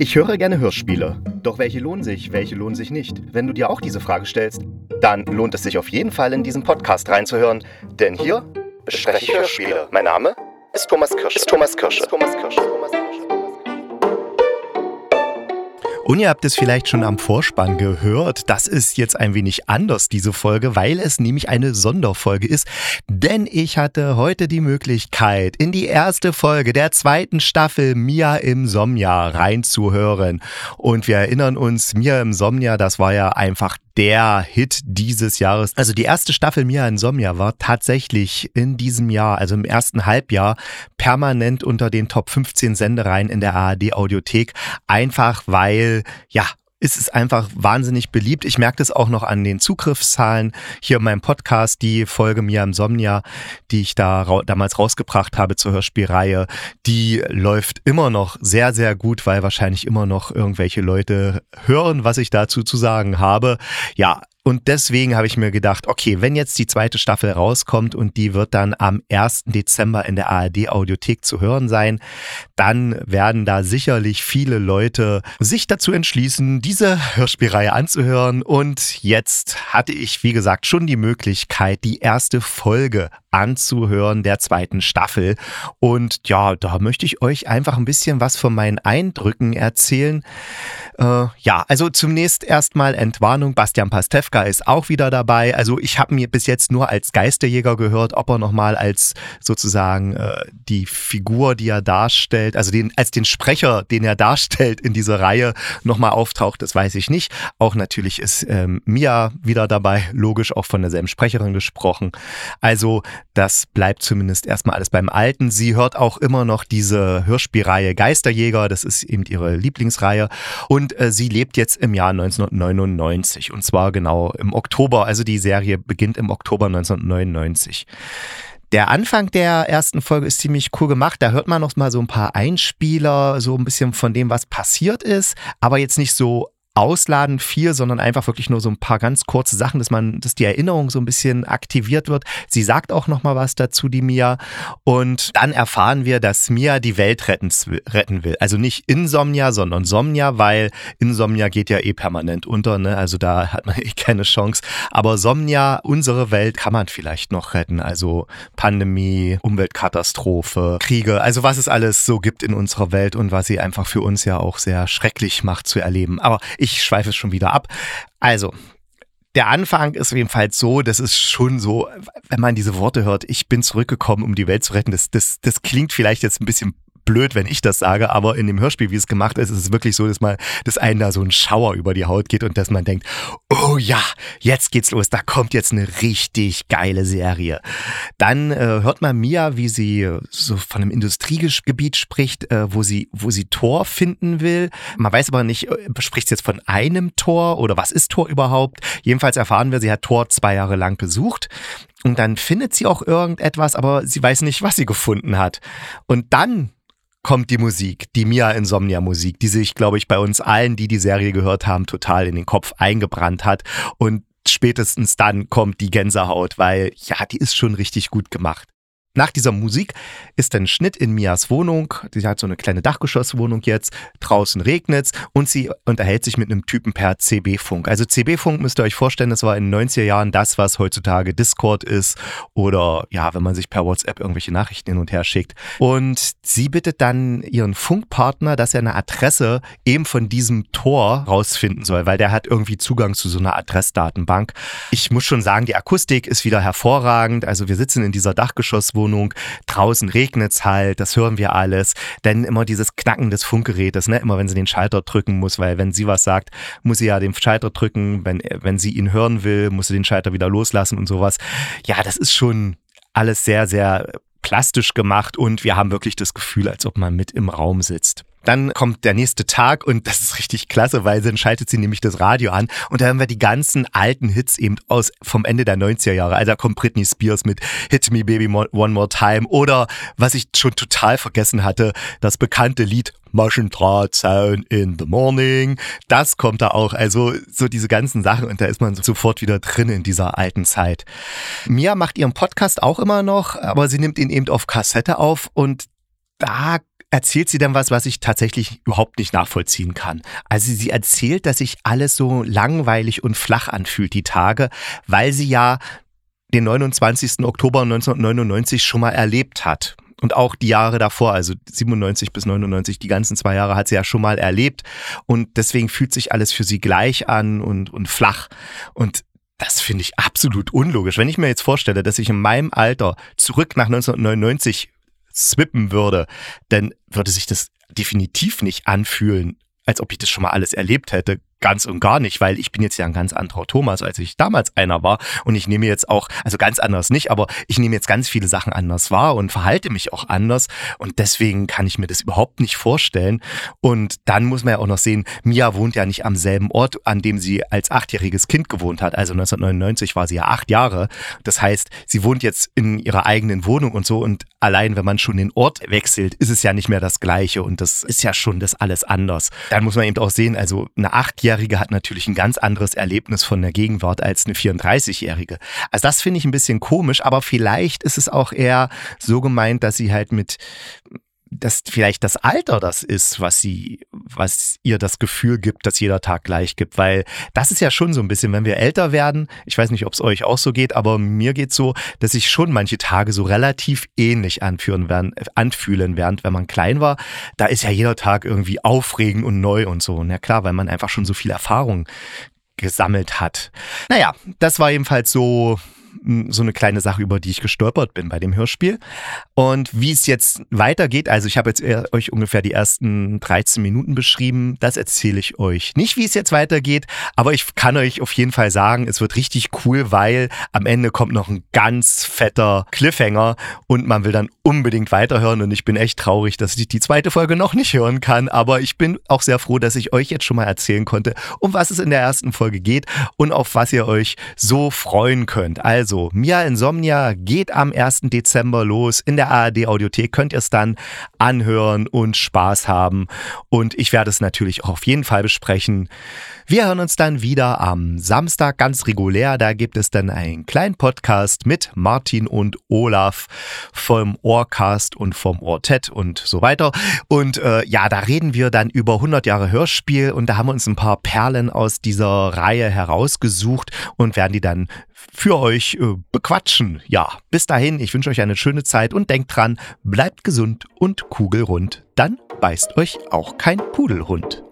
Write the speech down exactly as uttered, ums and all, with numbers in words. Ich höre gerne Hörspiele. Doch welche lohnen sich, welche lohnen sich nicht? Wenn du dir auch diese Frage stellst, dann lohnt es sich auf jeden Fall, in diesen Podcast reinzuhören. Denn hier bespreche ich Hörspiele. Mein Name ist Thomas Kirsch. Ist Thomas Kirsch. Ist Thomas Kirsch. Und ihr habt es vielleicht schon am Vorspann gehört, das ist jetzt ein wenig anders, diese Folge, weil es nämlich eine Sonderfolge ist. Denn ich hatte heute die Möglichkeit, in die erste Folge der zweiten Staffel Mia Insomnia reinzuhören. Und wir erinnern uns, Mia Insomnia, das war ja einfach der Hit dieses Jahres. Also die erste Staffel Mia Insomnia war tatsächlich in diesem Jahr, also im ersten Halbjahr, permanent unter den Top fünfzehn Sendereien in der A R D Audiothek. Einfach weil, ja, es ist einfach wahnsinnig beliebt. Ich merke das auch noch an den Zugriffszahlen hier in meinem Podcast, die Folge Mia Insomnia, die ich da ra- damals rausgebracht habe zur Hörspielreihe, die läuft immer noch sehr, sehr gut, weil wahrscheinlich immer noch irgendwelche Leute hören, was ich dazu zu sagen habe. Ja, und deswegen habe ich mir gedacht, okay, wenn jetzt die zweite Staffel rauskommt und die wird dann am ersten Dezember in der A R D Audiothek zu hören sein, dann werden da sicherlich viele Leute sich dazu entschließen, diese Hörspielreihe anzuhören. Und jetzt hatte ich, wie gesagt, schon die Möglichkeit, die erste Folge anzuhören der zweiten Staffel. Und ja, da möchte ich euch einfach ein bisschen was von meinen Eindrücken erzählen. Äh, ja, also zunächst erstmal Entwarnung, Bastian Pastewka ist auch wieder dabei. Also ich habe mir bis jetzt nur als Geisterjäger gehört, ob er nochmal als sozusagen äh, die Figur, die er darstellt, also den, als den Sprecher, den er darstellt in dieser Reihe, nochmal auftaucht, das weiß ich nicht. Auch natürlich ist ähm, Mia wieder dabei, logisch auch von derselben Sprecherin gesprochen. Also das bleibt zumindest erstmal alles beim Alten. Sie hört auch immer noch diese Hörspielreihe Geisterjäger, das ist eben ihre Lieblingsreihe, und äh, sie lebt jetzt im Jahr neunzehnhundertneunundneunzig und zwar genau im Oktober, also die Serie beginnt im Oktober neunzehnhundertneunundneunzig. Der Anfang der ersten Folge ist ziemlich cool gemacht, da hört man noch mal so ein paar Einspieler, so ein bisschen von dem, was passiert ist, aber jetzt nicht so ausladend viel, sondern einfach wirklich nur so ein paar ganz kurze Sachen, dass man, dass die Erinnerung so ein bisschen aktiviert wird. Sie sagt auch nochmal was dazu, die Mia. Und dann erfahren wir, dass Mia die Welt retten, retten will. Also nicht Insomnia, sondern Somnia, weil Insomnia geht ja eh permanent unter, ne? Also da hat man eh keine Chance. Aber Somnia, unsere Welt, kann man vielleicht noch retten. Also Pandemie, Umweltkatastrophe, Kriege, also was es alles so gibt in unserer Welt und was sie einfach für uns ja auch sehr schrecklich macht zu erleben. Aber ich Ich schweife es schon wieder ab. Also, der Anfang ist jedenfalls so, das ist schon so, wenn man diese Worte hört, ich bin zurückgekommen, um die Welt zu retten. Das, das, das klingt vielleicht jetzt ein bisschen blöd, wenn ich das sage, aber in dem Hörspiel, wie es gemacht ist, ist es wirklich so, dass man, dass einem da so ein Schauer über die Haut geht und dass man denkt, oh ja, jetzt geht's los, da kommt jetzt eine richtig geile Serie. Dann äh, hört man Mia, wie sie so von einem Industriegebiet spricht, äh, wo sie, wo sie Tor finden will. Man weiß aber nicht, spricht sie jetzt von einem Tor oder was ist Tor überhaupt? Jedenfalls erfahren wir, sie hat Tor zwei Jahre lang gesucht. Und dann findet sie auch irgendetwas, aber sie weiß nicht, was sie gefunden hat. Und dann kommt die Musik, die Mia Insomnia Musik, die sich, glaube ich, bei uns allen, die die Serie gehört haben, total in den Kopf eingebrannt hat. Und spätestens dann kommt die Gänsehaut, weil, ja, die ist schon richtig gut gemacht. Nach dieser Musik ist ein Schnitt in Mias Wohnung. Sie hat so eine kleine Dachgeschosswohnung jetzt. Draußen regnet's und sie unterhält sich mit einem Typen per C B-Funk. Also C B-Funk müsst ihr euch vorstellen, das war in den neunziger Jahren das, was heutzutage Discord ist oder ja, wenn man sich per WhatsApp irgendwelche Nachrichten hin und her schickt. Und sie bittet dann ihren Funkpartner, dass er eine Adresse eben von diesem Tor rausfinden soll, weil der hat irgendwie Zugang zu so einer Adressdatenbank. Ich muss schon sagen, die Akustik ist wieder hervorragend. Also wir sitzen in dieser Dachgeschosswohnung. Draußen regnet es halt, das hören wir alles. Dann immer dieses Knacken des Funkgerätes, ne? Immer wenn sie den Schalter drücken muss, weil wenn sie was sagt, muss sie ja den Schalter drücken. Wenn, wenn sie ihn hören will, muss sie den Schalter wieder loslassen und sowas. Ja, das ist schon alles sehr, sehr plastisch gemacht und wir haben wirklich das Gefühl, als ob man mit im Raum sitzt. Dann kommt der nächste Tag und das ist richtig klasse, weil dann schaltet sie nämlich das Radio an und da hören wir die ganzen alten Hits eben aus vom Ende der neunziger Jahre. Also da kommt Britney Spears mit Hit Me Baby One More Time oder, was ich schon total vergessen hatte, das bekannte Lied Maschendrahtzaun in the Morning. Das kommt da auch, also so diese ganzen Sachen und da ist man sofort wieder drin in dieser alten Zeit. Mia macht ihren Podcast auch immer noch, aber sie nimmt ihn eben auf Kassette auf und da erzählt sie dann was, was ich tatsächlich überhaupt nicht nachvollziehen kann. Also sie erzählt, dass sich alles so langweilig und flach anfühlt, die Tage, weil sie ja den neunundzwanzigsten Oktober neunzehnhundertneunundneunzig schon mal erlebt hat. Und auch die Jahre davor, also siebenundneunzig bis neunundneunzig, die ganzen zwei Jahre hat sie ja schon mal erlebt. Und deswegen fühlt sich alles für sie gleich an und, und flach. Und das finde ich absolut unlogisch. Wenn ich mir jetzt vorstelle, dass ich in meinem Alter zurück nach neunzehnhundertneunundneunzig swippen würde, dann würde sich das definitiv nicht anfühlen, als ob ich das schon mal alles erlebt hätte. Ganz und gar nicht, weil ich bin jetzt ja ein ganz anderer Thomas, als ich damals einer war. Und ich nehme jetzt auch, also ganz anders nicht, aber ich nehme jetzt ganz viele Sachen anders wahr und verhalte mich auch anders. Und deswegen kann ich mir das überhaupt nicht vorstellen. Und dann muss man ja auch noch sehen, Mia wohnt ja nicht am selben Ort, an dem sie als achtjähriges Kind gewohnt hat. Also neunzehnhundertneunundneunzig war sie ja acht Jahre. Das heißt, sie wohnt jetzt in ihrer eigenen Wohnung und so. Und allein, wenn man schon den Ort wechselt, ist es ja nicht mehr das Gleiche. Und das ist ja schon das alles anders. Dann muss man eben auch sehen, also eine achtjährige hat natürlich ein ganz anderes Erlebnis von der Gegenwart als eine vierunddreißigjährige. Also das finde ich ein bisschen komisch, aber vielleicht ist es auch eher so gemeint, dass sie halt mit, dass vielleicht das Alter das ist, was sie, was ihr das Gefühl gibt, dass jeder Tag gleich gibt, weil das ist ja schon so ein bisschen, wenn wir älter werden, ich weiß nicht, ob es euch auch so geht, aber mir geht es so, dass sich schon manche Tage so relativ ähnlich anfühlen werden, anfühlen, während wenn man klein war, da ist ja jeder Tag irgendwie aufregend und neu und so. Na klar, weil man einfach schon so viel Erfahrung gesammelt hat. Naja, das war jedenfalls so... so eine kleine Sache, über die ich gestolpert bin bei dem Hörspiel. Und wie es jetzt weitergeht, also ich habe jetzt euch ungefähr die ersten dreizehn Minuten beschrieben, das erzähle ich euch nicht, wie es jetzt weitergeht, aber ich kann euch auf jeden Fall sagen, es wird richtig cool, weil am Ende kommt noch ein ganz fetter Cliffhanger und man will dann unbedingt weiterhören und ich bin echt traurig, dass ich die zweite Folge noch nicht hören kann, aber ich bin auch sehr froh, dass ich euch jetzt schon mal erzählen konnte, um was es in der ersten Folge geht und auf was ihr euch so freuen könnt. Also Also, Mia Insomnia geht am ersten Dezember los. In der A R D Audiothek könnt ihr es dann anhören und Spaß haben. Und ich werde es natürlich auch auf jeden Fall besprechen. Wir hören uns dann wieder am Samstag ganz regulär. Da gibt es dann einen kleinen Podcast mit Martin und Olaf vom Orcast und vom Ortet und so weiter. Und äh, ja, da reden wir dann über hundert Jahre Hörspiel. Und da haben wir uns ein paar Perlen aus dieser Reihe herausgesucht und werden die dann für euch äh, bequatschen. Ja, bis dahin, ich wünsche euch eine schöne Zeit und denkt dran, bleibt gesund und kugelrund, dann beißt euch auch kein Pudelhund.